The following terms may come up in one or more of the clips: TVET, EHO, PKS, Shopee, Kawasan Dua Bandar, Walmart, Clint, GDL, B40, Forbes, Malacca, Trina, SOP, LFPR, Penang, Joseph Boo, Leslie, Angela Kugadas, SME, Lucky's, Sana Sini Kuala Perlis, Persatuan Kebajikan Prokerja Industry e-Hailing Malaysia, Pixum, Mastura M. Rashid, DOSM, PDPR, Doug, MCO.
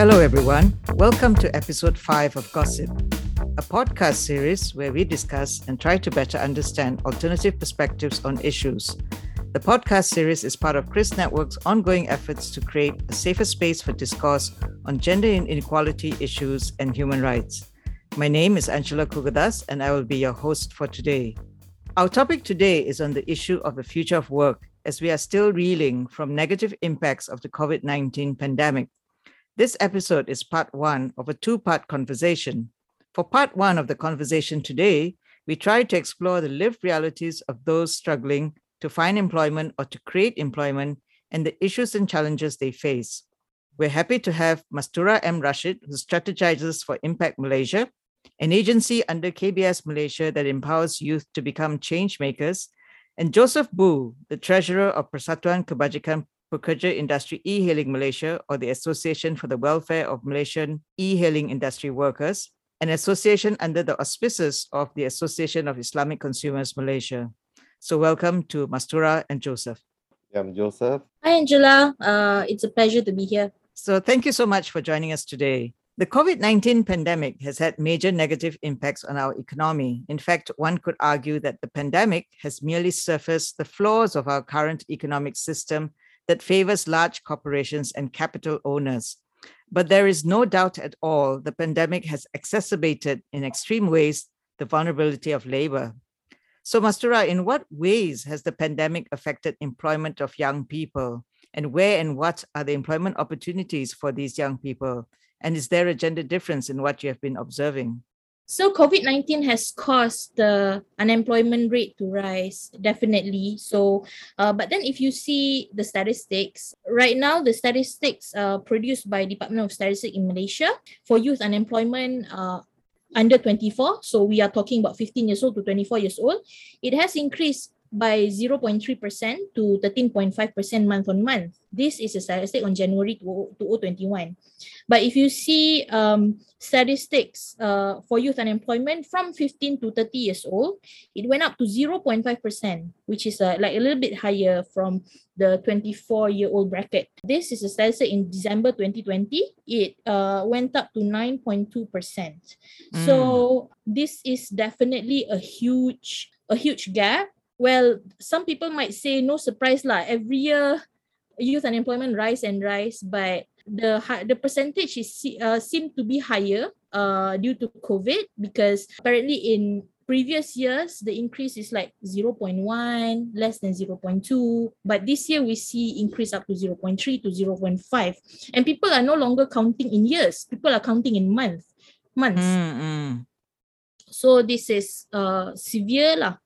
Hello everyone, welcome to episode 5 of Gossip, a podcast series where we discuss and try to better understand alternative perspectives on issues. The podcast series is part of Chris Network's ongoing efforts to create a safer space for discourse on gender inequality issues and human rights. My name is Angela Kugadas and I will be your host for today. Our topic today is on the issue of the future of work, as we are still reeling from negative impacts of the COVID-19 pandemic. This episode is part one of a two-part conversation. For part one of the conversation today, we try to explore the lived realities of those struggling to find employment or to create employment and the issues and challenges they face. We're happy to have Mastura M. Rashid, who strategizes for Impact Malaysia, an agency under KBS Malaysia that empowers youth to become change makers, and Joseph Boo, the treasurer of Persatuan Kebajikan Prokerja Industry e-Hailing Malaysia, or the Association for the Welfare of Malaysian E-Hailing Industry Workers, an association under the auspices of the Association of Islamic Consumers Malaysia. So welcome to Mastura and Joseph. I'm Joseph. Hi, Angela. It's a pleasure to be here. So thank you so much for joining us today. The COVID-19 pandemic has had major negative impacts on our economy. In fact, one could argue that the pandemic has merely surfaced the flaws of our current economic system that favors large corporations and capital owners. But there is no doubt at all the pandemic has exacerbated in extreme ways the vulnerability of labor. So Mastura, in what ways has the pandemic affected employment of young people? And where and what are the employment opportunities for these young people? And is there a gender difference in what you have been observing? So COVID-19 has caused the unemployment rate to rise, definitely. So, but then if you see the statistics, right now the statistics produced by Department of Statistics in Malaysia for youth unemployment under 24, so we are talking about 15 years old to 24 years old, it has increased by 0.3% to 13.5% month on month. This is a statistic on January 2021. But if you see statistics for youth unemployment from 15 to 30 years old, it went up to 0.5%, which is like a little bit higher from the 24-year-old bracket. This is a statistic in December 2020. It went up to 9.2%. So this is definitely a huge gap. Well, some people might say no surprise lah. Every year, youth unemployment rise and rise, but the percentage is seem to be higher due to COVID, because apparently in previous years the increase is like 0.1, less than 0.2, but this year we see increase up to 0.3 to 0.5, and people are no longer counting in years. People are counting in months. Mm-hmm. So this is severe lah.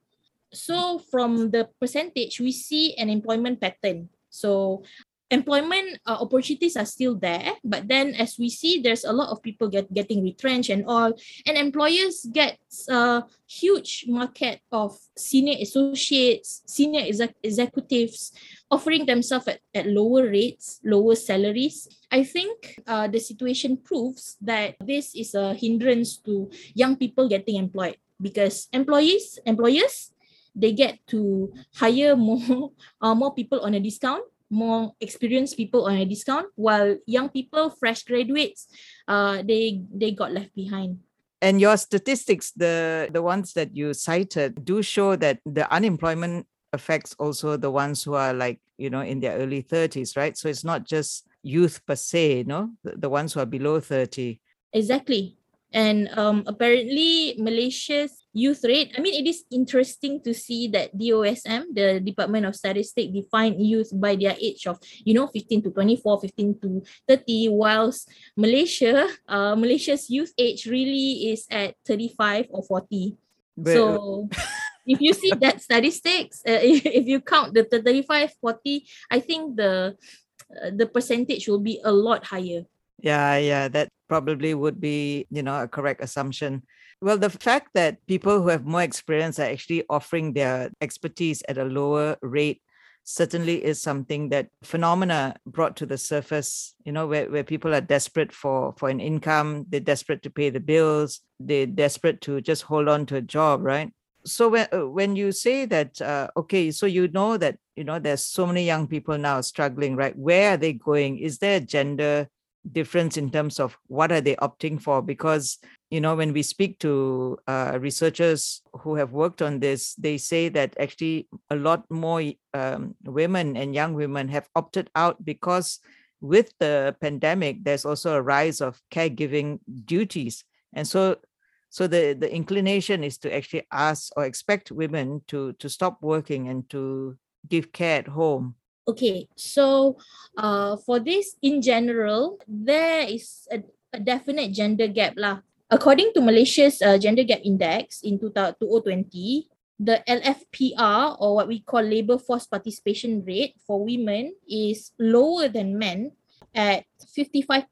So from the percentage, we see an employment pattern. So employment opportunities are still there, but then as we see, there's a lot of people getting retrenched and all, and employers get a huge market of senior associates, senior executives offering themselves at lower rates, lower salaries. I think the situation proves that this is a hindrance to young people getting employed, because employers, they get to hire more people on a discount, more experienced people on a discount, while young people, fresh graduates, they got left behind. And your statistics, the ones that you cited, do show that the unemployment affects also the ones who are in their early 30s, right? So it's not just youth per se, no? The ones who are below 30. Exactly. And apparently Malaysia's youth rate, it is interesting to see that DOSM, the Department of Statistics, define youth by their age of, 15 to 24, 15 to 30, whilst Malaysia's youth age really is at 35 or 40. But, so if you see that statistics, if you count the 35, 40, I think the percentage will be a lot higher. Yeah, that probably would be, a correct assumption. Well, the fact that people who have more experience are actually offering their expertise at a lower rate certainly is something that phenomena brought to the surface, where people are desperate for an income, they're desperate to pay the bills, they're desperate to just hold on to a job, right? So when you say that, there's so many young people now struggling, right? Where are they going? Is there a gender difference in terms of what are they opting for? Because, you know, when we speak to researchers who have worked on this, they say that actually a lot more women and young women have opted out because with the pandemic, there's also a rise of caregiving duties. And so the inclination is to actually ask or expect women to stop working and to give care at home. Okay, so for this in general, there is a definite gender gap lah. According to Malaysia's Gender Gap Index in 2020, the LFPR, or what we call labour force participation rate for women, is lower than men at 55.6%.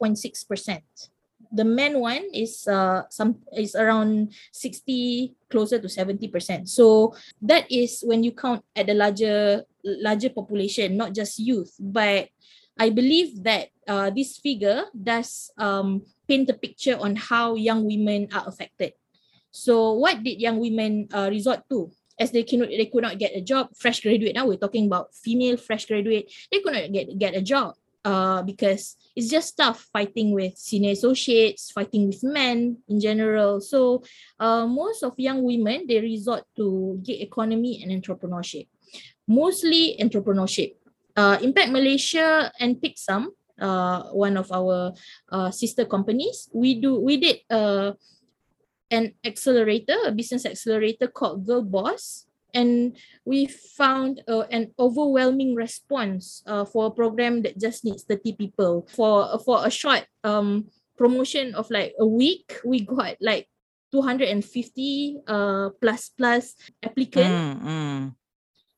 The men one is around 60, closer to 70%. So that is when you count at the larger population, not just youth. But I believe that this figure does paint a picture on how young women are affected. So what did young women resort to? As they could not get a job, fresh graduate, now we're talking about female fresh graduate, they could not get a job because it's just tough fighting with senior associates, fighting with men in general. So most of young women, they resort to gig economy and entrepreneurship. Mostly entrepreneurship. Impact Malaysia and Pixum, one of our sister companies, we did an accelerator, a business accelerator called Girlboss, and we found an overwhelming response for a program that just needs 30 people. For a short promotion of like a week, we got like 250 plus applicants.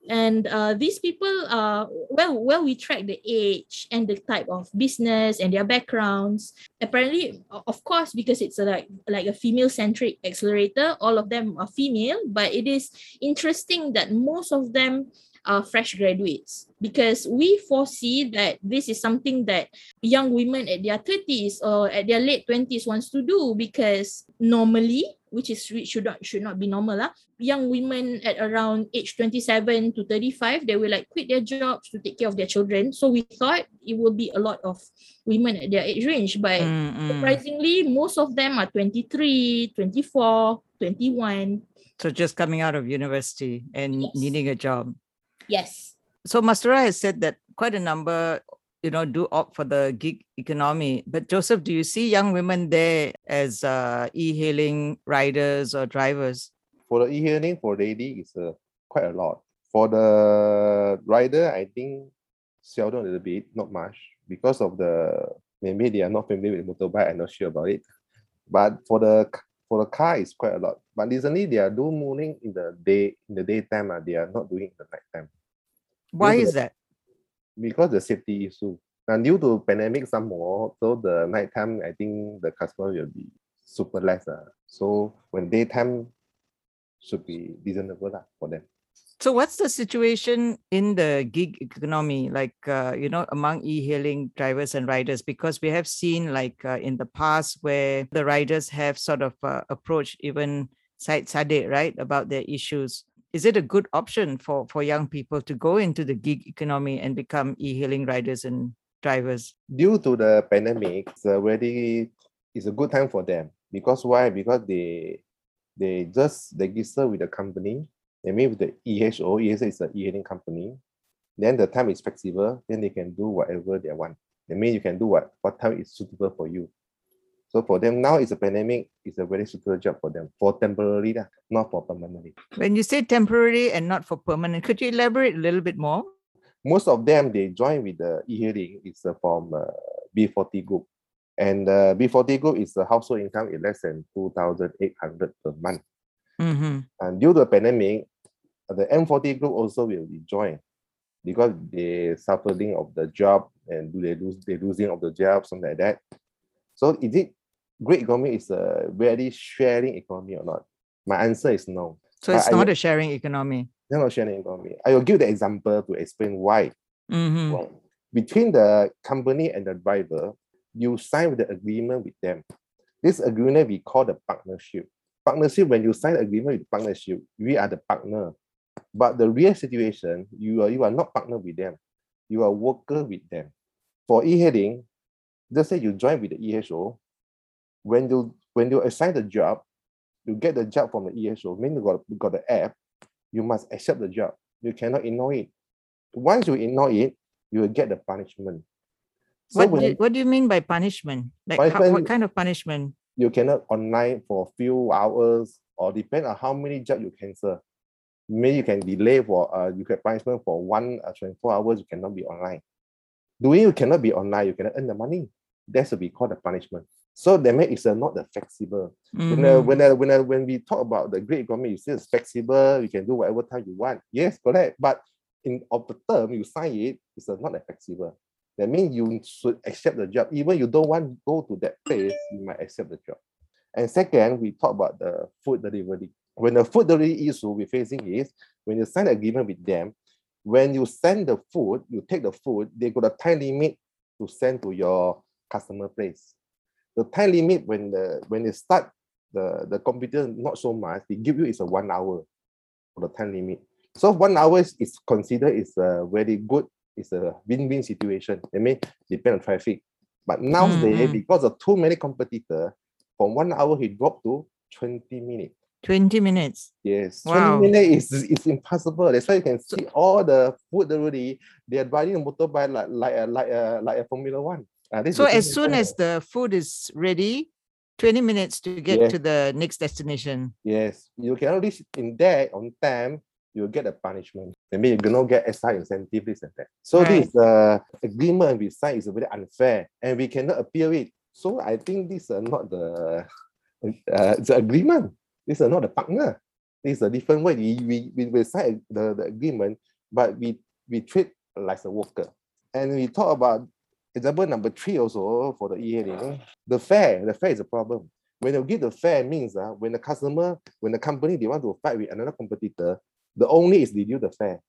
And these people, well, we track the age and the type of business and their backgrounds. Apparently, of course, because it's like a female-centric accelerator, all of them are female, but it is interesting that most of them are fresh graduates, because we foresee that this is something that young women at their 30s or at their late 20s wants to do, because normally, which should not be normal lah. Young women at around age 27 to 35, they will like quit their jobs to take care of their children. So we thought it would be a lot of women at their age range, but surprisingly, most of them are 23, 24, 21. So just coming out of university and needing a job. Yes. So Mastura has said that quite a number, you know, do opt for the gig economy. But Joseph, do you see young women there as e-hailing riders or drivers? For the e-hailing, for lady, it's quite a lot. For the rider, I think seldom, a little bit, not much, because of maybe they are not familiar with motorbike, I'm not sure about it. But for the car, it's quite a lot. But recently, they are doing mooning in the daytime, they are not doing in the nighttime. Why is that? Because the safety issue. And due to pandemic some more, so the nighttime, I think the customer will be super less. So when daytime should be reasonable for them. So what's the situation in the gig economy, like, among e-hailing drivers and riders? Because we have seen like in the past where the riders have sort of approached even Syed Saddiq, right, about their issues. Is it a good option for young people to go into the gig economy and become e-hailing riders and drivers? Due to the pandemic, it's a good time for them. Because why? Because they just register with the company. They meet with the EHO. EHO is an e-hailing company. Then the time is flexible. Then they can do whatever they want. That means you can do what time is suitable for you. So for them now, it's a pandemic. It's a very suitable job for them, for temporary, not for permanently. When you say temporary and not for permanent, could you elaborate a little bit more? Most of them, they join with the e-hailing. It's from B40 group, and B40 group is the household income is less than 2,800 per month. Mm-hmm. And due to the pandemic, the M40 group also will be joined because they suffering of the job and they losing of the job, something like that. So is it? Great economy is a very sharing economy or not? My answer is no. So it's not a sharing economy. It's not a sharing economy. I will give the example to explain why. Mm-hmm. Well, between the company and the driver, you sign with the agreement with them. This agreement we call the partnership. Partnership, when you sign the agreement with partnership, we are the partner. But the real situation, you are not partner with them. You are worker with them. For e-hailing, let's say you join with the EHO, when you assign the job, you get the job from the EHO, meaning you got the app, you must accept the job. You cannot ignore it. Once you ignore it, you will get the punishment. So what do you mean by punishment? Like punishment, what kind of punishment? You cannot online for a few hours, or depend on how many jobs you cancel. Maybe you can delay for, you get punishment for 24 hours, you cannot be online. Doing you cannot be online, you cannot earn the money. That should be called a punishment. So that means it's not the flexible. Mm-hmm. When we talk about the great economy, you say it's flexible, you can do whatever time you want. Yes, correct. But in of the term you sign it, it's not that flexible. That means you should accept the job. Even you don't want to go to that place, you might accept the job. And second, we talk about the food delivery. When the food delivery issue we're facing is, when you sign an agreement with them, when you send the food, you take the food, they got a time limit to send to your customer place. The time limit when they start the computer, not so much, they give you is a 1 hour for the time limit. So 1 hour is considered is a very good, it's a win-win situation. I mean, depend on traffic. But nowadays, because of too many competitors, from 1 hour he dropped to 20 minutes. 20 minutes? Yes. Wow. 20 minutes is impossible. That's why you can see all the food already, they're riding a motorbike like a Formula One. So as soon as the food is ready, 20 minutes to get to the next destination. Yes. You cannot reach in there on time, you'll get a punishment. I mean, you cannot get SI incentive, this and that. So this agreement we sign is very unfair and we cannot appeal it. So I think these are not the agreement. These are not the partner. This is a different way. We sign the agreement, but we treat like a worker. And we talk about example number 3 also for the e-hailing. The fare is a problem. When you give the fare means when the customer, when the company, they want to fight with another competitor, the only is reduce the fare.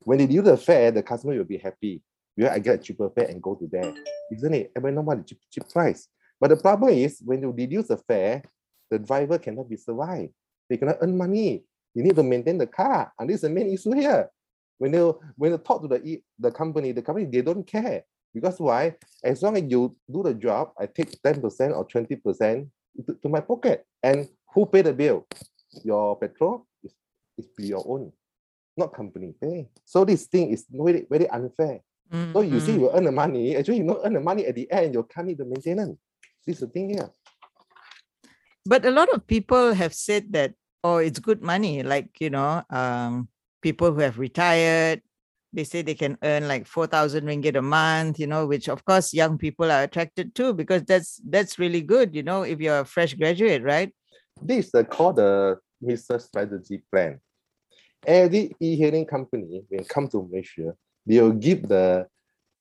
When they reduce the fare, the customer will be happy. I get a cheaper fare and go to there, isn't it? I mean, no one cheap price. But the problem is when you reduce the fare, the driver cannot be survived. They cannot earn money. You need to maintain the car, and this is the main issue here. When they talk to the company, they don't care. Because why? As long as you do the job, I take 10% or 20% to my pocket. And who pay the bill? Your petrol is your own, not company pay. So this thing is very, very unfair. Mm-hmm. So you see, you earn the money. Actually, you don't earn the money at the end. You can't need the maintenance. This is the thing here. But a lot of people have said that, oh, it's good money. Like, you know, people who have retired, they say they can earn like 4,000 ringgit a month, you know, which of course young people are attracted to because that's really good, you know, if you're a fresh graduate, right? This is called the Mr. Strategy Plan. Every e-hailing company, when come to Malaysia, they will give the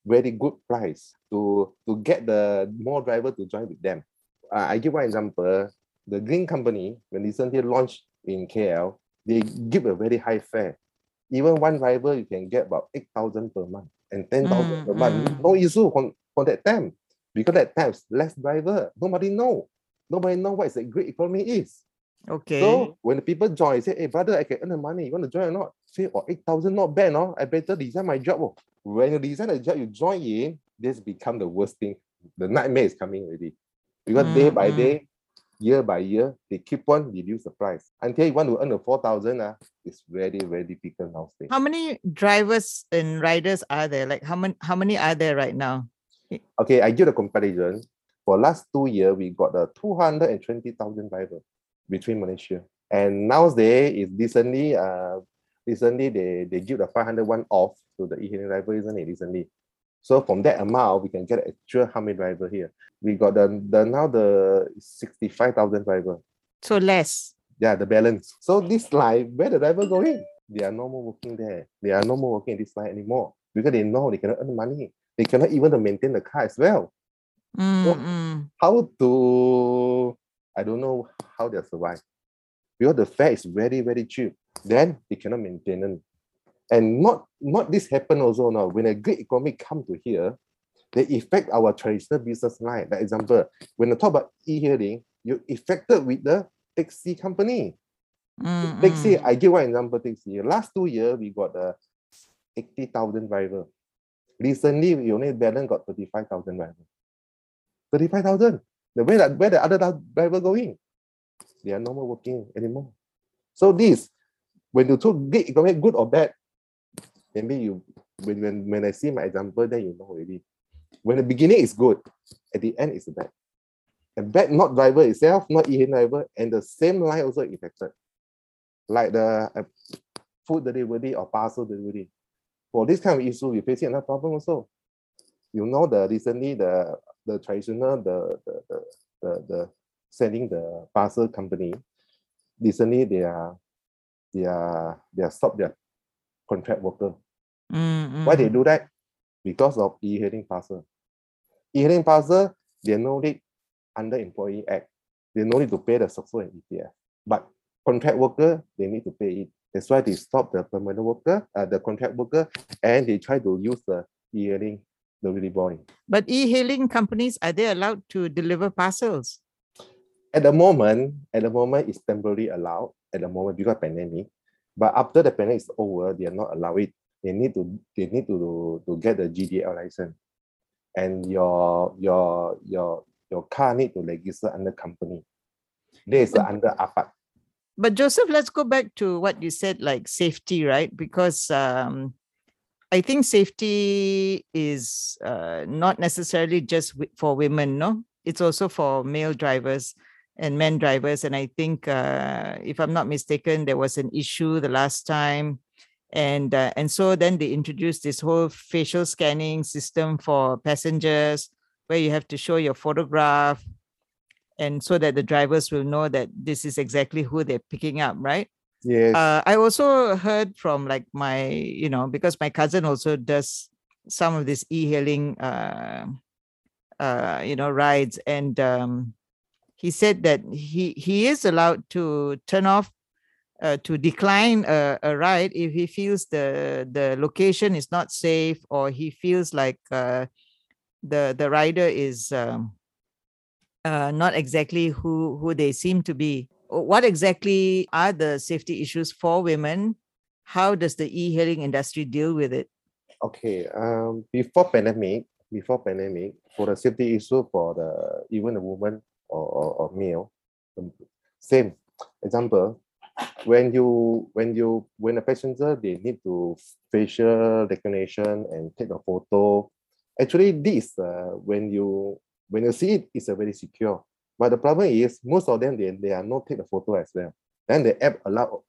very good price to get the more driver to join with them. I give one example. The green company, when recently launched in KL, they give a very high fare. Even one driver, you can get about 8,000 per month and 10,000 per month. No issue for that time. Because that time, less driver. Nobody knows what the great economy is. Okay. So when the people join, say, hey, brother, I can earn the money. You want to join or not? Say, oh, 8,000, not bad, no? I better design my job. Oh. When you design a job, you join in, this become the worst thing. The nightmare is coming already. Because day by day, year by year, they keep on reduce the price. Until you want to earn the 4,000, it's very, very difficult now. How many drivers and riders are there? Like, how many are there right now? Okay, I give a comparison. For last 2 years, we got the 220,000 drivers between Malaysia. And nowadays, it's recently they give the 501 off to the e-hailing driver, isn't it, recently? So from that amount, we can get an actual how many driver here. We got the 65,000 driver. So less. Yeah, the balance. So this line, where the driver going? They are no more working there. They are no more working in this line anymore because they know they cannot earn money. They cannot even maintain the car as well. Mm-hmm. So I don't know how they survive because the fare is very, very cheap. Then they cannot maintain it. And not this happen also now. When a great economy come to here, they affect our traditional business line. For example, when I talk about e-hailing, you affected with the taxi company. Mm-hmm. Taxi, I give one example, taxi. Last 2 years, we got 80,000 drivers. Recently, we only balance got 35,000 drivers. 35,000. Where the other driver going? They are no more working anymore. So this, when you took gig economy, good or bad, maybe you when I see my example, then you know already. When the beginning is good, at the end it's bad. And bad not driver itself, not e-hailing driver, and the same line also affected. Like the food delivery or parcel delivery. For this kind of issue, we're facing another problem also. You know, the recently the traditional the sending the parcel company, recently they are stopped their contract worker. Mm-hmm. Why they do that? Because of e-hailing parcel. E-hailing parcel, they know it under Employee Act. They know it to pay the social and ETF. But contract worker, they need to pay it. That's why they stop the permanent worker, the contract worker, and they try to use the e-hailing delivery boy. But e-hailing companies, are they allowed to deliver parcels? At the moment, it's temporarily allowed. At the moment, because of pandemic. But after the pandemic is over, they are not allowed it. They need to get the GDL license, and your car need to register under company. This is under APAC. But Joseph, let's go back to what you said, like safety, right? Because I think safety is not necessarily just for women, no? It's also for male drivers and men drivers. And I think, if I'm not mistaken, there was an issue the last time. And so then they introduced this whole facial scanning system for passengers, where you have to show your photograph, and so that the drivers will know that this is exactly who they're picking up, right? Yes. I also heard from like my, because my cousin also does some of this e-hailing, rides. And he said that he is allowed to turn off, to decline a ride if he feels the location is not safe, or he feels like the rider is... not exactly who they seem to be. What exactly are the safety issues for women? How does the e-hailing industry deal with it? Okay, before pandemic, for the safety issue for the even a woman or male, same example. When a passenger, they need to facial recognition and take a photo. Actually, this when you see it, it's a very secure. But the problem is, most of them, they are not take the photo as well. Then the app allow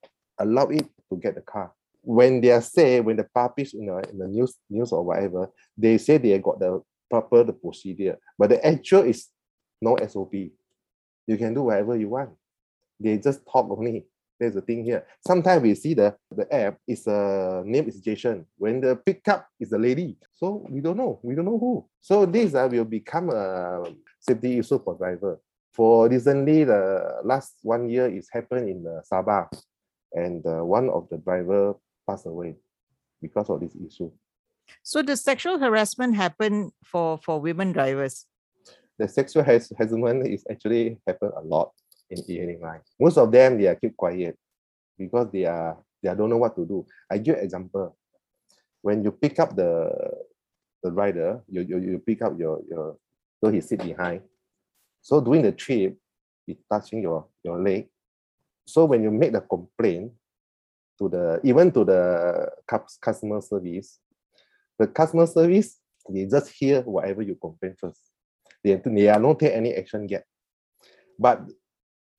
it to get the car. When they are say, when they publish in the news or whatever, they say they got the proper the procedure. But the actual is no SOP. You can do whatever you want. They just talk only. There's a thing here. Sometimes we see the app is a name is Jason. When the pickup is a lady. So we don't know. We don't know who. So this will become a safety issue for driver. For recently, the last 1 year is happened in Sabah, and one of the driver passed away because of this issue. So does sexual harassment happen for women drivers? The sexual harassment is actually happen a lot. In e-hailing line, most of them, they are keep quiet because they don't know what to do. I give example: when you pick up the rider, you pick up your so he sit behind. So during the trip, he's touching your leg. So when you make the complaint to the customer service, the customer service, they just hear whatever you complain first. They are not take any action yet, but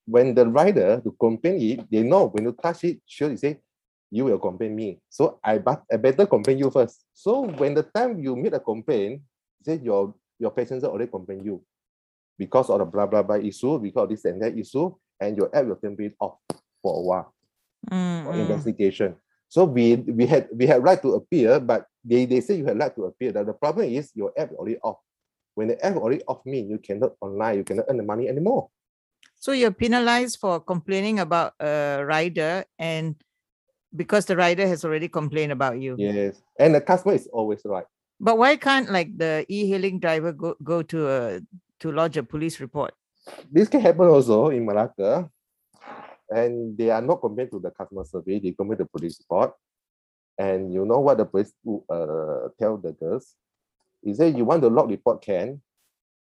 when the rider to complain it, they know when you touch it, sure, you say, you will complain me. So I better complain you first. So when the time you make a complaint, say your passenger already complain you because of the blah, blah, blah issue, because of this and that issue, and your app will temper it off for a while for investigation. So we had right to appear, but they say you had right to appear. That the problem is your app already off. When the app already off means you cannot online, you cannot earn the money anymore. So you're penalized for complaining about a rider, and because the rider has already complained about you. Yes, and the customer is always right. But why can't like the e-hailing driver go to lodge a police report? This can happen also in Malacca, and they are not complained to the customer survey. They complain to the police report, and you know what the police tell the girls? He said, "You want the log report? Can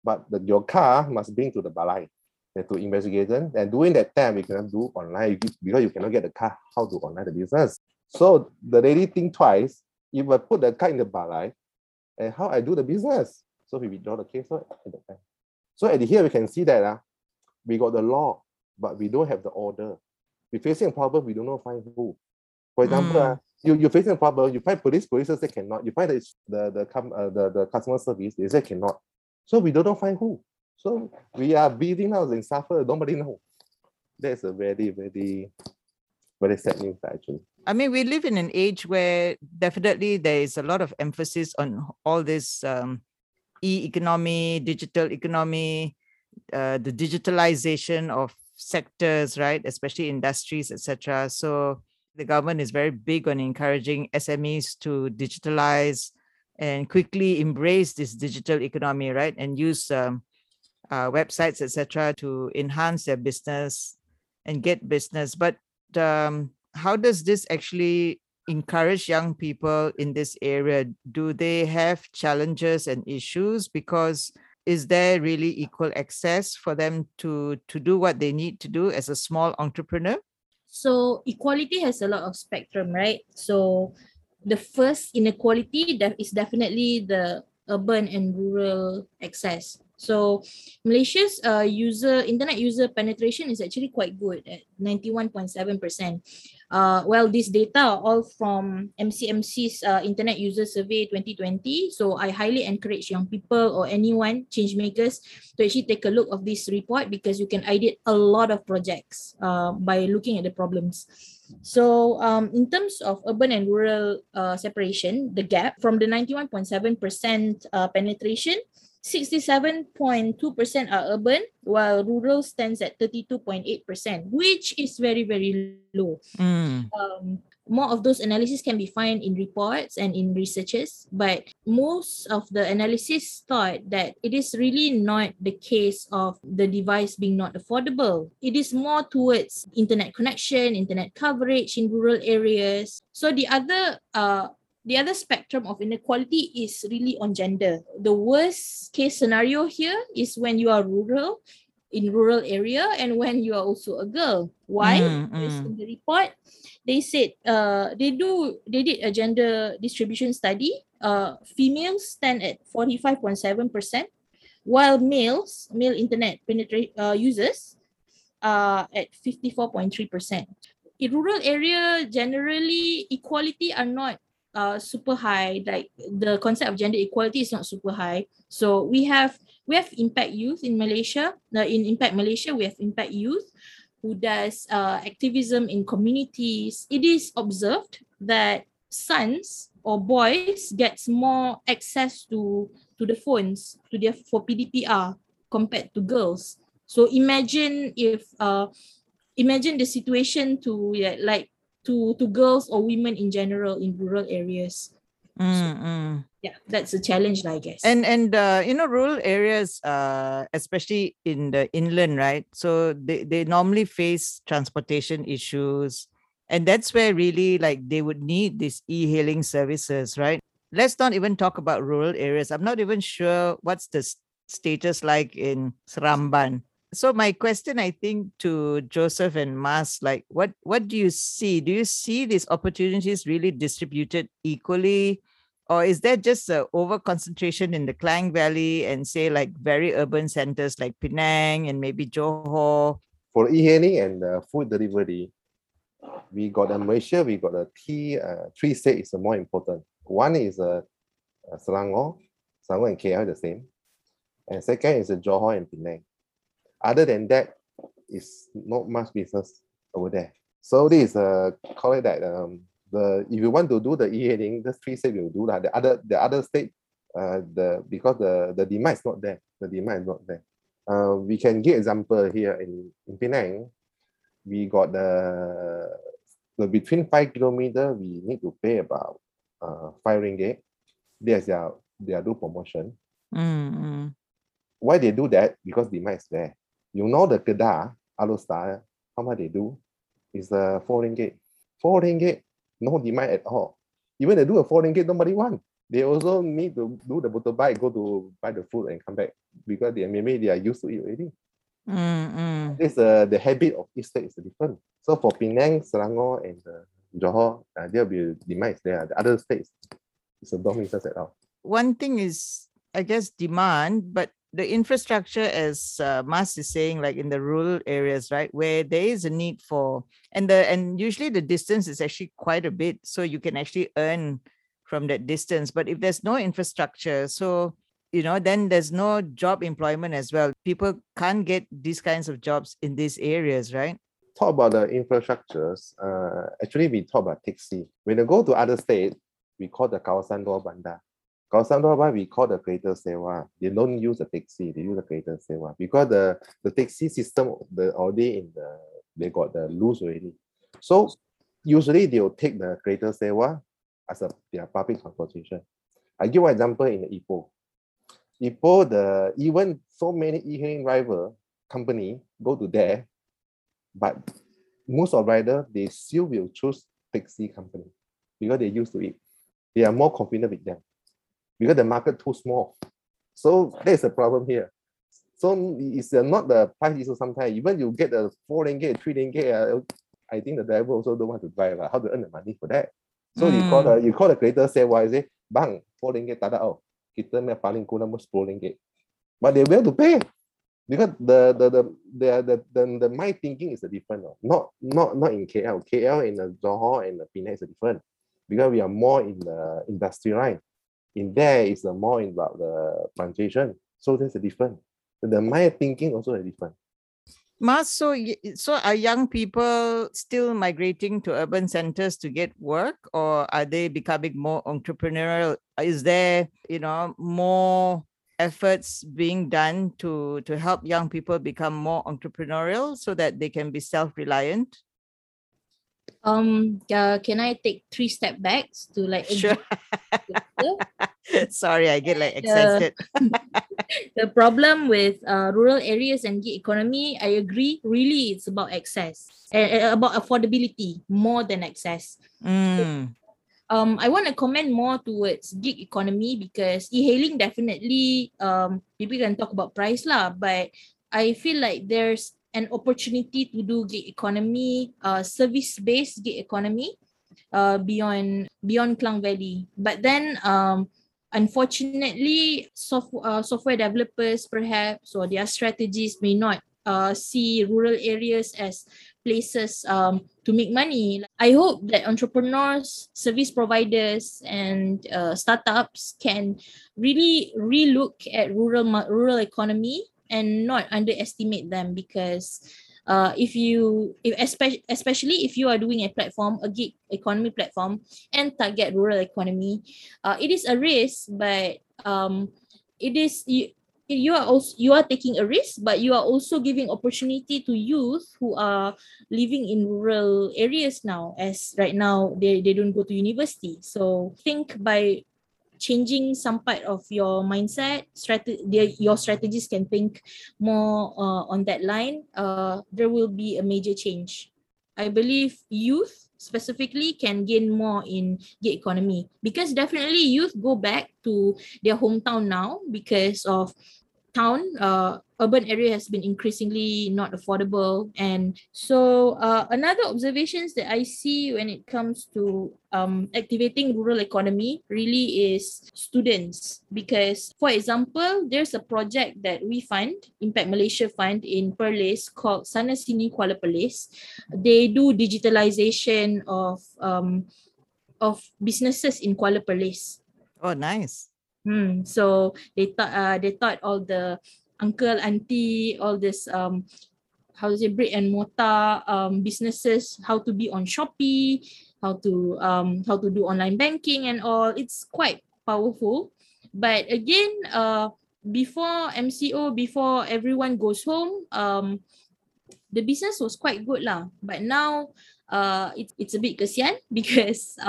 but your car must bring to the balai to investigation. And during that time, we cannot do online because you cannot get the car how to online the business. So the lady think twice, if I put the car in the balai, and how I do the business. So we withdraw the case at the time. So at here, we can see that we got the law, but we don't have the order. We're facing a problem, we don't know find who. For example, you're facing a problem, you find police says they cannot. You find the customer service, they say cannot. So we don't know find who. So we are breathing out and suffer, nobody knows. That's a very, very, very sad news actually. I mean, we live in an age where definitely there is a lot of emphasis on all this e-economy, digital economy, the digitalization of sectors, right? Especially industries, etc. So the government is very big on encouraging SMEs to digitalize and quickly embrace this digital economy, right? And use websites, etc., to enhance their business and get business. But how does this actually encourage young people in this area? Do they have challenges and issues? Because is there really equal access for them to do what they need to do as a small entrepreneur? So equality has a lot of spectrum, right? So the first inequality is definitely the urban and rural access. So Malaysia's internet user penetration is actually quite good at 91.7%. Well, this data are all from MCMC's Internet User Survey 2020. So I highly encourage young people or anyone, change makers, to actually take a look of this report because you can ideate a lot of projects by looking at the problems. So in terms of urban and rural separation, the gap from the 91.7% penetration, 67.2% are urban, while rural stands at 32.8%, which is very, very low. More of those analyses can be found in reports and in researches, but most of the analysis thought that it is really not the case of the device being not affordable. It is more towards internet connection, internet coverage in rural areas. So the other spectrum of inequality is really on gender. The worst case scenario here is when you are rural, in rural area, and when you are also a girl. Why? Because in the report, they said they did a gender distribution study. Females stand at 45.7%, while male internet users are at 54.3%. In rural area, generally equality are not super high, like the concept of gender equality is not super high. So we have Impact Youth in Malaysia. In Impact Malaysia, we have Impact Youth who does activism in communities. It is observed that sons or boys gets more access to the phones, for PDPR compared to girls. So imagine the situation to girls or women in general in rural areas. So, yeah, that's a challenge, I guess. And rural areas, especially in the inland, right? So they normally face transportation issues. And that's where really they would need these e-hailing services, right? Let's not even talk about rural areas. I'm not even sure what's the status like in Seramban. So my question, I think, to Joseph and Mas, what do you see? Do you see these opportunities really distributed equally? Or is there just an over-concentration in the Klang Valley and say very urban centers like Penang and maybe Johor? For e-hailing and food delivery, we got in Malaysia, we got three states is more important. One is Selangor and KL are the same. And second is Johor and Penang. Other than that, it's not much business over there. So this is call it that. If you want to do the e-hailing, the three states will do that. The other state, because the demand is not there. We can give example here in Penang. We got between 5 kilometers. We need to pay about 5 ringgit. They are do promotion. Why they do that? Because demand is there. You know the Kedah, Alostar, how much they do is 4 ringgit. 4 ringgit, no demand at all. Even they do a 4 ringgit, nobody wants. they also need to do the motorbike, go to buy the food and come back because they maybe they are used to it already. This the habit of each state is different. So for Penang, Selangor, and Johor, there will be demand there. The other states, it's a dominance at all. One thing is, I guess, demand, but the infrastructure, as Mas is saying, like in the rural areas, right, where there is a need for, and usually the distance is actually quite a bit, so you can actually earn from that distance. But if there's no infrastructure, so you know, then there's no job employment as well. People can't get these kinds of jobs in these areas, right? Talk about the infrastructures. Actually, we talk about taxi. When you go to other states, we call the Kawasan Dua Bandar. Kawasan Dua Bandar, we call the Greater Sewa. They don't use the taxi. They use the Greater Sewa because the taxi system already they got the loose already. So usually they will take the Greater Sewa as their public transportation. I give one example in the Ipoh. Before even so many e-hailing rival company go to there, but most of riders, they still will choose taxi company because they're used to it. They are more confident with them because the market too small. So there's a problem here. So it's not the price issue sometimes. Even you get a 4 ringgit, 3 ringgit, I think the driver also don't want to drive. How to earn the money for that? So you call the creator, say, why is it? Bang, 4 ringgit, tada out. Kita punya paling kurang RM10. But they will to pay because the my thinking is different. Not in KL. KL and the Johor and the Penang is different because we are more in the industry line. In there is more about the plantation. So there's a different. The my thinking also is different. Mas, so are young people still migrating to urban centers to get work, or are they becoming more entrepreneurial? Is there, you know, more efforts being done to help young people become more entrepreneurial so that they can be self-reliant? Can I take 3 steps back to like... Sure. Sorry, I get like excited. The problem with rural areas and gig economy, I agree, really it's about access, about affordability more than access. I want to comment more towards gig economy because e-hailing definitely, people can talk about price lah, but I feel like there's an opportunity to do gig economy, service-based gig economy beyond Klang Valley. But then, unfortunately, software developers perhaps or their strategies may not see rural areas as places to make money. I hope that entrepreneurs, service providers, and startups can really relook at rural economy and not underestimate them because especially if you are doing a platform, a gig economy platform, and target rural economy, it is a risk, but it is you are taking a risk, but you are also giving opportunity to youth who are living in rural areas now, as right now they don't go to university. So think by changing some part of your mindset, your strategies can think more on that line, there will be a major change. I believe youth specifically can gain more in gig economy because definitely youth go back to their hometown now because of urban area has been increasingly not affordable. And so another observations that I see when it comes to activating rural economy really is students. Because, for example, there's a project that we fund, Impact Malaysia Fund in Perlis called Sana Sini Kuala Perlis. They do digitalization of businesses in Kuala Perlis. Oh, nice. So they taught all the uncle, auntie, all this brick and mortar businesses how to be on Shopee, how to do online banking and all. It's quite powerful. But again, before MCO, before everyone goes home, the business was quite good lah. But now it's a bit kesian because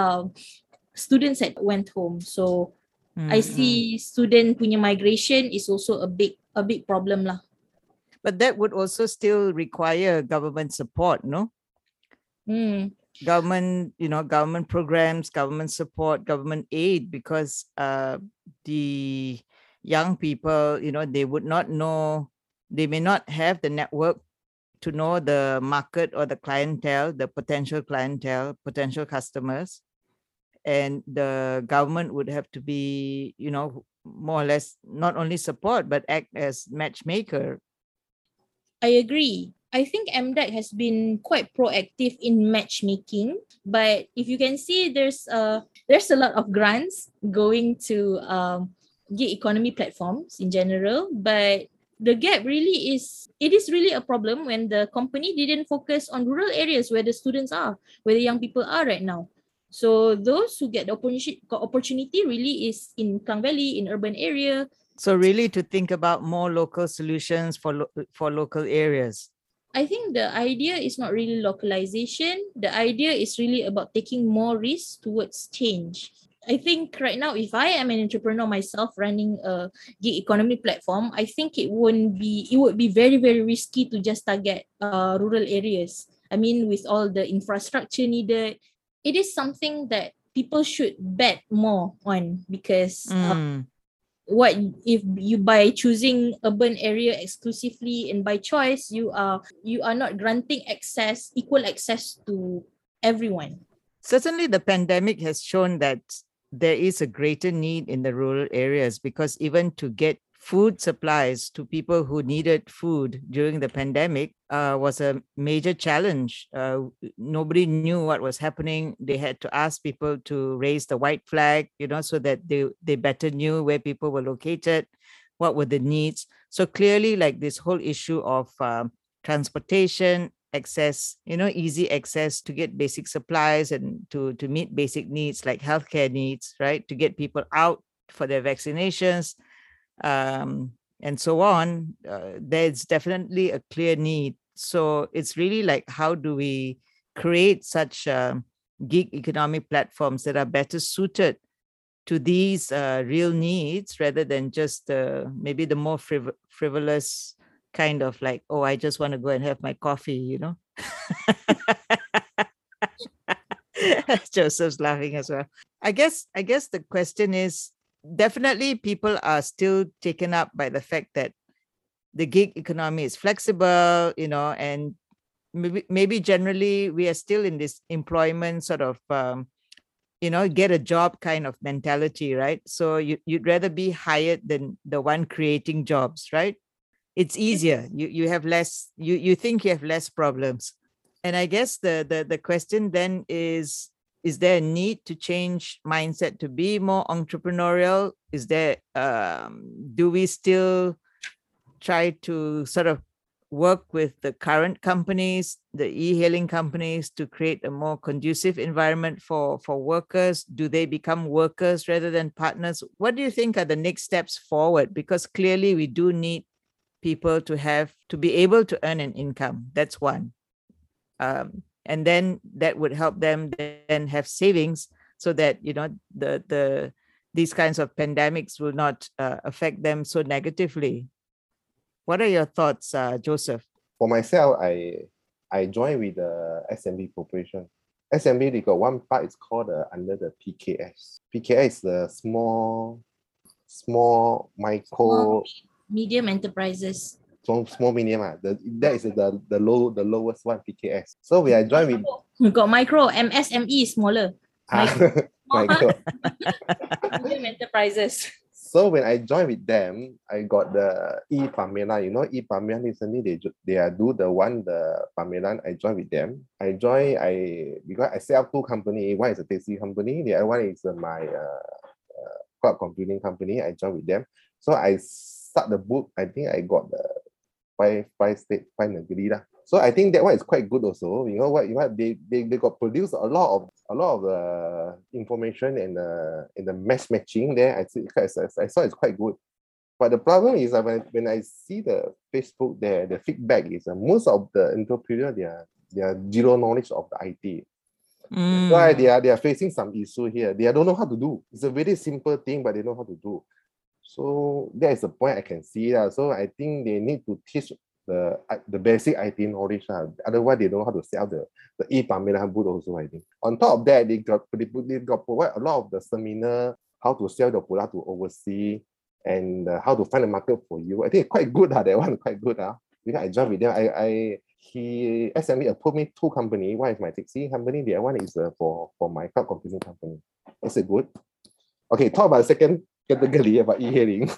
students had went home. So I see student punya migration is also a big problem lah. But that would also still require government support, no? government, you know, government programs, government support, government aid, because the young people, you know, they would not know, they may not have the network to know the market or the clientele, the potential customers. And the government would have to be, you know, more or less not only support, but act as matchmaker. I agree. I think MDAC has been quite proactive in matchmaking, but if you can see, there's a lot of grants going to gig economy platforms in general, but the gap really is, it is really a problem when the company didn't focus on rural areas where the students are, where the young people are right now. So those who get the opportunity really is in Klang Valley, in urban area. So really to think about more local solutions for local areas. I think the idea is not really localization. The idea is really about taking more risks towards change. I think right now, if I am an entrepreneur myself running a gig economy platform, I think it would be very, very risky to just target rural areas. I mean, with all the infrastructure needed, it is something that people should bet more on, because what if you, by choosing urban area exclusively and by choice, you are not granting equal access to everyone. Certainly the pandemic has shown that there is a greater need in the rural areas, because even to get food supplies to people who needed food during the pandemic was a major challenge. Nobody knew what was happening. They had to ask people to raise the white flag, you know, so that they better knew where people were located, what were the needs. So clearly, like this whole issue of transportation, access, you know, easy access to get basic supplies and to meet basic needs like healthcare needs, right? To get people out for their vaccinations and so on. There's definitely a clear need. So it's really like, how do we create such gig economy platforms that are better suited to these real needs, rather than just maybe the more frivolous kind of like, oh, I just want to go and have my coffee, you know? Joseph's laughing as well. I guess the question is, definitely people are still taken up by the fact that the gig economy is flexible, you know, and maybe generally we are still in this employment sort of, you know, get a job kind of mentality, right? So you'd rather be hired than the one creating jobs, right? It's easier. You have less, you think you have less problems. And I guess the question then is there a need to change mindset to be more entrepreneurial? Is there, do we still try to sort of work with the current companies, the e-hailing companies, to create a more conducive environment for workers? Do they become workers rather than partners? What do you think are the next steps forward? Because clearly we do need people to be able to earn an income. That's one. And then that would help them then have savings, so that, you know, these kinds of pandemics will not affect them so negatively. What are your thoughts, Joseph? For myself, I joined with the SMB corporation. SMB, they got one part, it's called under the PKS. PKS is the small micro... medium enterprises. Small medium. That is the lowest one, PKS. So we are joined with... We got micro, MSME, smaller. Micro. Medium enterprises. So when I joined with them, I got the e-Pamela. You know, e-Pamela recently, they are do the Pamela. I joined with them. Because I set up two companies. One is a taxi company. The other one is my cloud computing company. I joined with them. So I start the book, I think I got the five negeri lah. So I think that one is quite good also. You know what? They got produced a lot of information and in the matching there. I saw it's quite good. But the problem is when I see the Facebook there, the feedback is most of the entrepreneurs they are zero knowledge of the IT. Mm. So they are facing some issue here. They don't know how to do. It's a very simple thing, but they know how to do. So that is the point I can see. So I think they need to teach the basic IT knowledge. Otherwise, they don't know how to sell the e-Pamela booth also, I think. On top of that, they got provide a lot of the seminar, how to sell the product to overseas, and how to find a market for you. I think quite good, that one, quite good. Because I joined with them. He SME approved me two companies. One is my taxi company, the other one is for my cloud computing company. That's a good. Okay, talk about the second category, about e-hailing.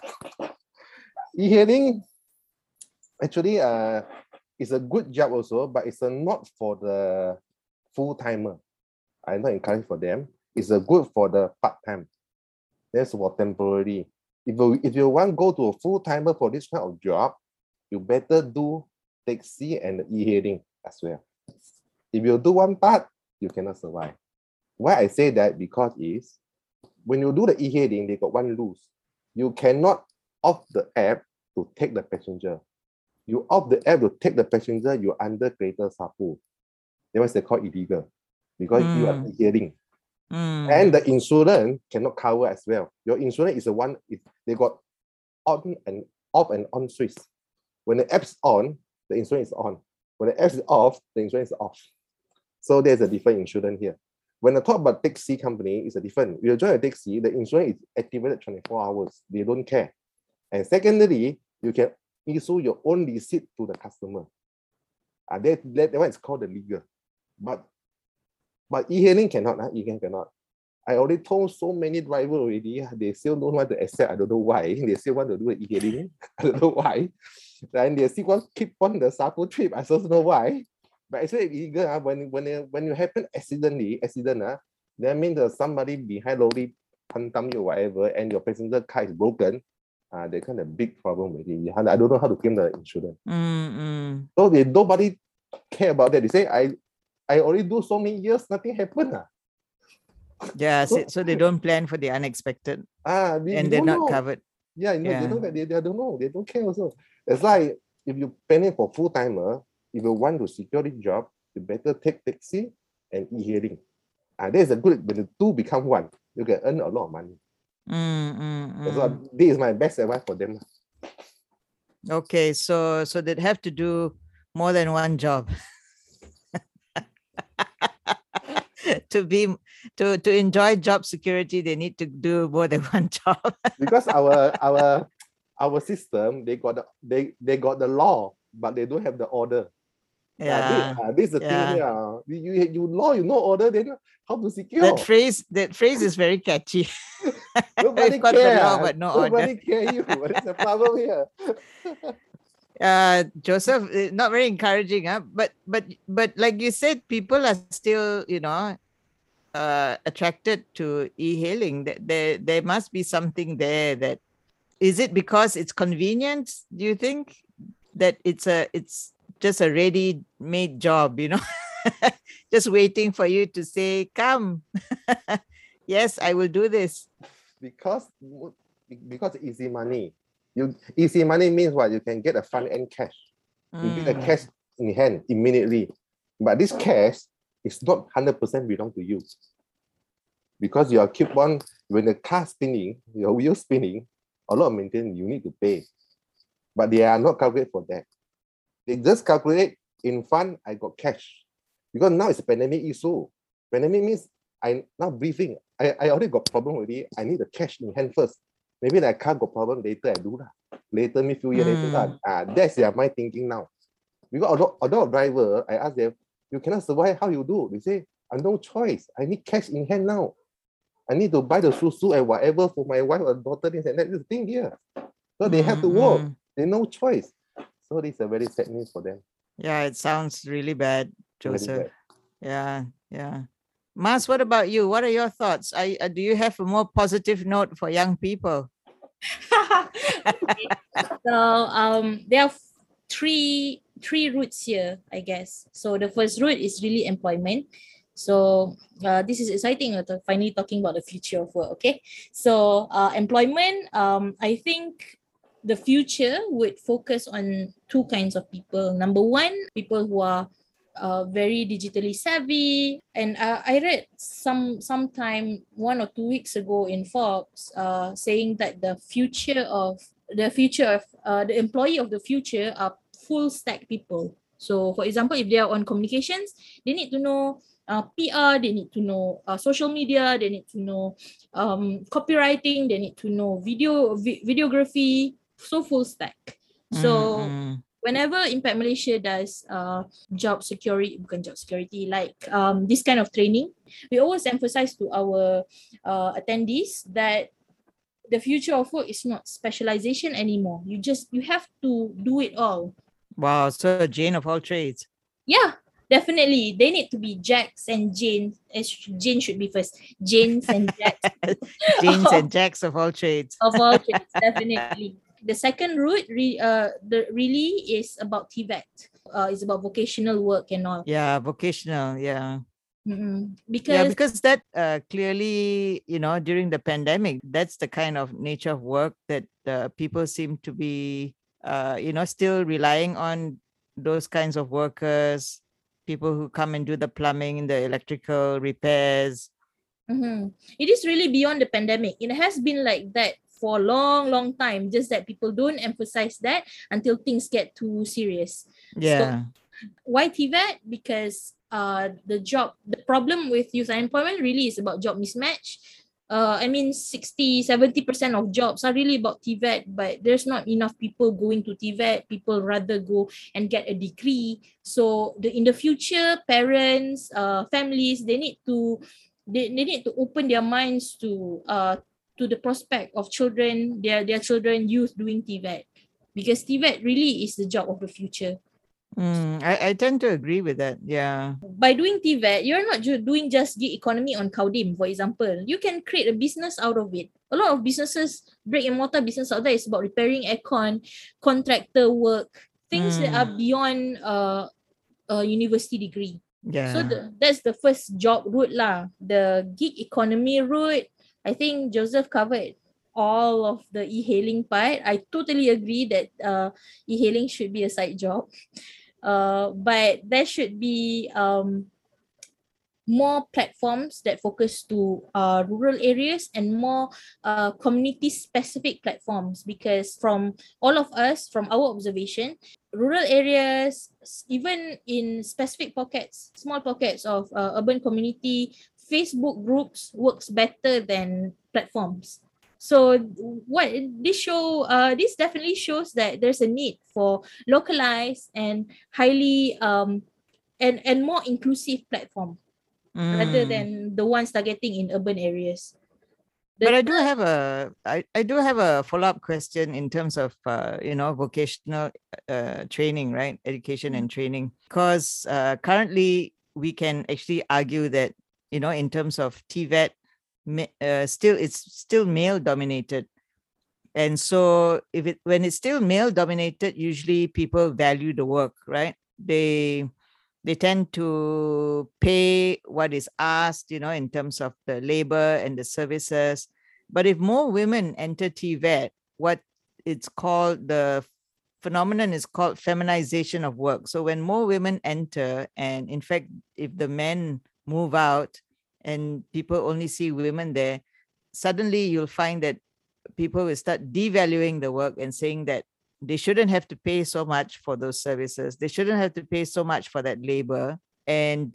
E-hailing, actually, is a good job also, but it's not for the full-timer. I'm not encouraged for them. It's a good for the part-time. That's for temporary. If you want to go to a full-timer for this kind of job, you better do taxi and e-hailing as well. If you do one part, you cannot survive. Why I say that? Because is when you do the e-hailing, they got one rules. You cannot off the app to take the passenger. You off the app to take the passenger, you're under Greater Sapu. That was they call illegal because you are e-hailing. And the insurance cannot cover as well. Your insurance is the one, they got on and off and on switch. When the app's on, the insurance is on. When the app is off, the insurance is off. So there's a different insurance here. When I talk about taxi company, it's a different. When you join a taxi, the insurance is activated 24 hours. They don't care. And secondly, you can issue your own receipt to the customer. That one is called the legal. But e-hailing cannot. E-hailing cannot. I already told so many drivers already, they still don't want to accept. I don't know why. They still want to do an e-hailing. I don't know why. And they still want to keep on the Sapu trip. I don't know why. But actually, illegal, when you happen accident, that means somebody behind lorry pantam you or whatever, and your passenger car is broken. They kind of big problem with it. I don't know how to claim the insurance. So nobody care about that. They say, I already do so many years, nothing happened. Yeah, so they don't plan for the unexpected. And they're not covered. Yeah. They don't know. They don't care also. It's like if you planning for full-timer, if you want to secure this job, you better take taxi and e-hailing. There's a good, when the two become one, you can earn a lot of money. So this is my best advice for them. Okay, so they'd have to do more than one job to enjoy job security. They need to do more than one job because our system they got the law, but they don't have the order. Yeah, this is the thing. Yeah, you law, you know order. They know how to secure. That phrase is very catchy. Nobody got the law, but no order. Nobody care you. What is the problem here? Joseph, not very encouraging. But like you said, people are still attracted to e-hailing. There must be something there. That is it because it's convenient? Do you think that it's just a ready-made job, just waiting for you to say, come. Yes, I will do this. Because easy money. Easy money means what? You can get a front-end cash. You get the cash in hand immediately. But this cash is not 100% belong to you. Because you are keep on, when the car spinning, your wheel spinning, a lot of maintenance you need to pay. But they are not calculated for that. They just calculate in fund, I got cash. Because now it's a pandemic issue. Pandemic means I'm not breathing. I already got problem already. I need the cash in hand first. Maybe the car got problem later, I do that. Later, maybe few years later. That's my thinking now. Because although driver, I ask them, you cannot survive, how you do? They say, I have no choice. I need cash in hand now. I need to buy the susu and whatever for my wife or daughter. This and that. This thing here. So they have to work. They have no choice. So this is a very sad news for them. Yeah, it sounds really bad, Joseph. Really bad. Yeah. Mas, what about you? What are your thoughts? Do you have a more positive note for young people? So there are three routes here, I guess. So the first route is really employment. So this is exciting, finally talking about the future of work, okay? So employment, I think the future would focus on two kinds of people. Number one, people who are very digitally savvy. And I read sometime 1 or 2 weeks ago in Forbes saying that the future of the employee of the future are full stack people. So for example, if they are on communications, they need to know PR, they need to know social media, they need to know copywriting, they need to know videography, so full stack. So whenever Impact Malaysia does job security, like this kind of training, we always emphasize to our attendees that the future of work is not specialization anymore. You have to do it all. Wow, so a Jane of all trades. Yeah, definitely. They need to be Jacks and Jane. Jane should be first. Janes and Jacks. Janes and Jacks of all trades. Of all trades, definitely. The second route really is about TVET. It's about vocational work and all. Yeah, vocational, yeah. Mm-hmm. Because that clearly, during the pandemic, that's the kind of nature of work that people seem to be, still relying on those kinds of workers, people who come and do the plumbing, the electrical repairs. Mm-hmm. It is really beyond the pandemic. It has been like that for a long, long time, just that people don't emphasize that until things get too serious. Yeah. So, why TVET? Because the problem with youth unemployment really is about job mismatch. 60-70% of jobs are really about TVET, but there's not enough people going to TVET. People rather go and get a degree. So in the future, parents, families, they need to open their minds to the prospect of children, their children, youth doing TVET, because TVET really is the job of the future. I tend to agree with that, yeah. By doing TVET, you're not doing just gig economy on Kaudim, for example. You can create a business out of it. A lot of businesses, brick and mortar business out there is about repairing aircon, contractor work, things that are beyond a university degree. Yeah. So that's the first job route lah. The gig economy route, I think Joseph covered all of the e-hailing part. I totally agree that e-hailing should be a side job. But there should be more platforms that focus to rural areas and more community-specific platforms, because from all of us, from our observation, rural areas, even in specific pockets, small pockets of urban community, Facebook groups works better than platforms. So what this show, this definitely shows that there's a need for localized and highly and more inclusive platform rather than the ones targeting in urban areas. I do have a follow-up question in terms of vocational training, right? Education and training, because currently we can actually argue that in terms of TVET, it's still male dominated, and so when it's still male dominated, usually people value the work, right? They tend to pay what is asked, in terms of the labor and the services. But if more women enter TVET, the phenomenon is called feminization of work. So when more women enter, and in fact, if the men move out and people only see women there, suddenly you'll find that people will start devaluing the work and saying that they shouldn't have to pay so much for those services. They shouldn't have to pay so much for that labor. And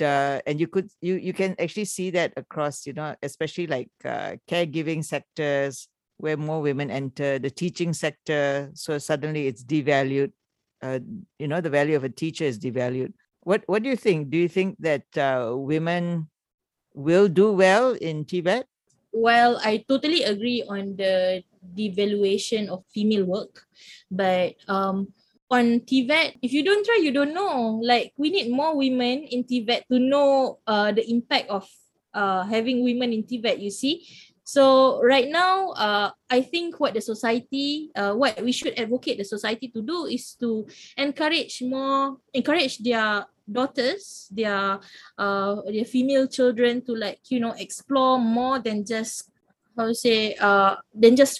you can actually see that across, especially like caregiving sectors where more women enter, the teaching sector. So suddenly it's devalued. The value of a teacher is devalued. What do you think? Do you think that women will do well in TVET? Well, I totally agree on the devaluation of female work. But on TVET, if you don't try, you don't know. Like, we need more women in TVET to know the impact of having women in TVET, you see. So right now, I think what we should advocate the society to do is to encourage their daughters, their female children to explore more than just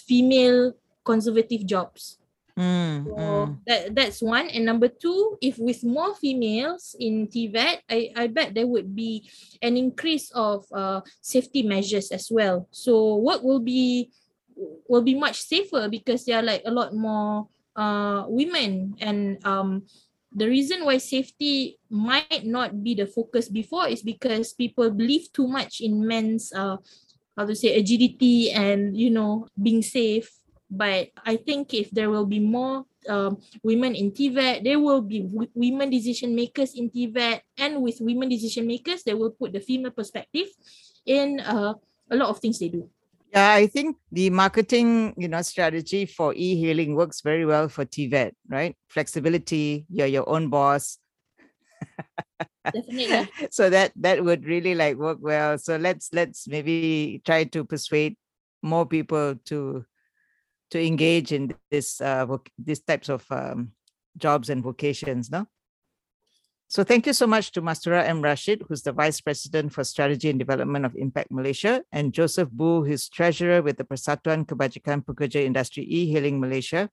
female conservative jobs. That's one. And number two, if with more females in TVET, I bet there would be an increase of safety measures as well. So work will be much safer because there are a lot more women. And the reason why safety might not be the focus before is because people believe too much in men's, how to say, agility and, you know, being safe. But I think if there will be more women in TVET, there will be women decision makers in TVET, and with women decision makers, they will put the female perspective in a lot of things they do. Yeah, I think the marketing, you know, strategy for e-hailing works very well for TVET, right? Flexibility, you're your own boss. Definitely. So that would really like work well. So let's maybe try to persuade more people to engage in this these types of jobs and vocations, no? So thank you so much to Mastura M. Rashid, who's the Vice President for Strategy and Development of Impact Malaysia, and Joseph Boo, who's Treasurer with the Persatuan Kebajikan Prokerja Industry e-Hailing Malaysia.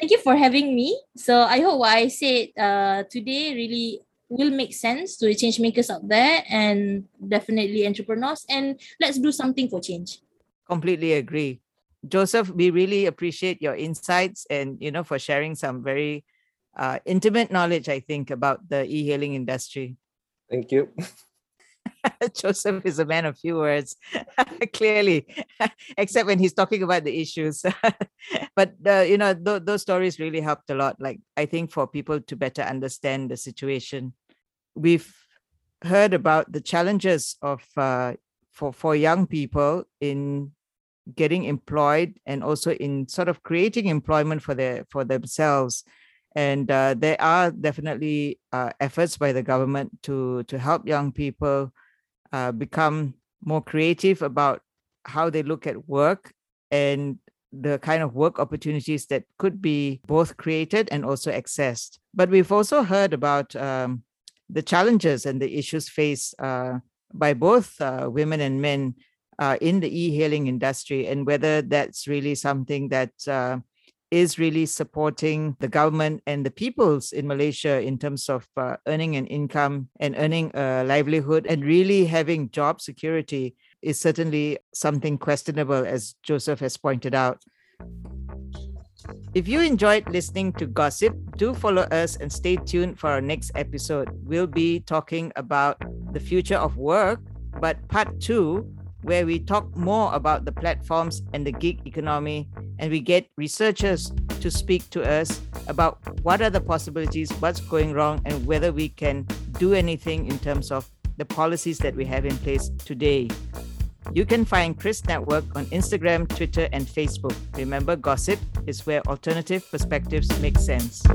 Thank you for having me. So I hope what I said today really will make sense to the change makers out there and definitely entrepreneurs. And let's do something for change. Completely agree. Joseph, we really appreciate your insights and, you know, for sharing some very intimate knowledge, I think, about the e-hailing industry. Thank you. Joseph is a man of few words, clearly, except when he's talking about the issues. But, you know, those stories really helped a lot, like, I think, for people to better understand the situation. We've heard about the challenges of for young people in getting employed and also in sort of creating employment for themselves. And there are definitely efforts by the government to help young people become more creative about how they look at work and the kind of work opportunities that could be both created and also accessed. But we've also heard about the challenges and the issues faced by both women and men in the e-hailing industry, and whether that's really something that is really supporting the government and the peoples in Malaysia in terms of earning an income and earning a livelihood and really having job security is certainly something questionable, as Joseph has pointed out. If you enjoyed listening to Gossip, do follow us and stay tuned for our next episode. We'll be talking about the future of work, but part 2, where we talk more about the platforms and the gig economy, and we get researchers to speak to us about what are the possibilities, what's going wrong, and whether we can do anything in terms of the policies that we have in place today. You can find Chris Network on Instagram, Twitter, and Facebook. Remember, Gossip is where alternative perspectives make sense.